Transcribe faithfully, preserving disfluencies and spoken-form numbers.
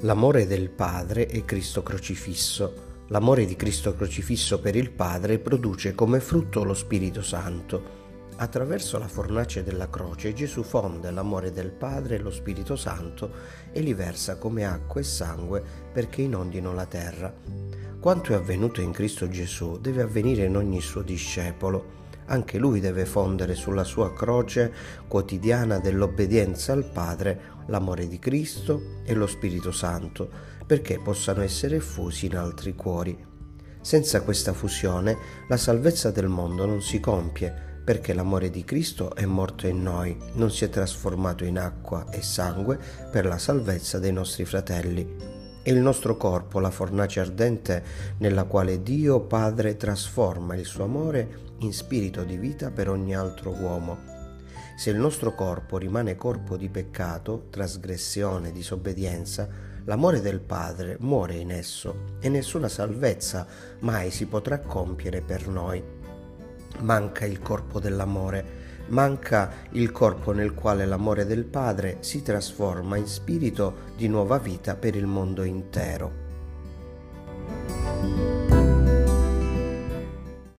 L'amore del Padre è Cristo crocifisso. L'amore di Cristo crocifisso per il Padre produce come frutto lo Spirito Santo. Attraverso la fornace della croce Gesù fonde l'amore del Padre e lo Spirito Santo e li versa come acqua e sangue perché inondino la terra. Quanto è avvenuto in Cristo Gesù deve avvenire in ogni suo discepolo. Anche lui deve fondere sulla sua croce quotidiana dell'obbedienza al Padre l'amore di Cristo e lo Spirito Santo, perché possano essere fusi in altri cuori. Senza questa fusione la salvezza del mondo non si compie, perché l'amore di Cristo è morto in noi, non si è trasformato in acqua e sangue per la salvezza dei nostri fratelli. È il nostro corpo la fornace ardente nella quale Dio Padre trasforma il suo amore in spirito di vita per ogni altro uomo. Se il nostro corpo rimane corpo di peccato, trasgressione, disobbedienza, l'amore del Padre muore in esso e nessuna salvezza mai si potrà compiere per noi. Manca il corpo dell'amore. Manca il corpo nel quale l'amore del Padre si trasforma in spirito di nuova vita per il mondo intero.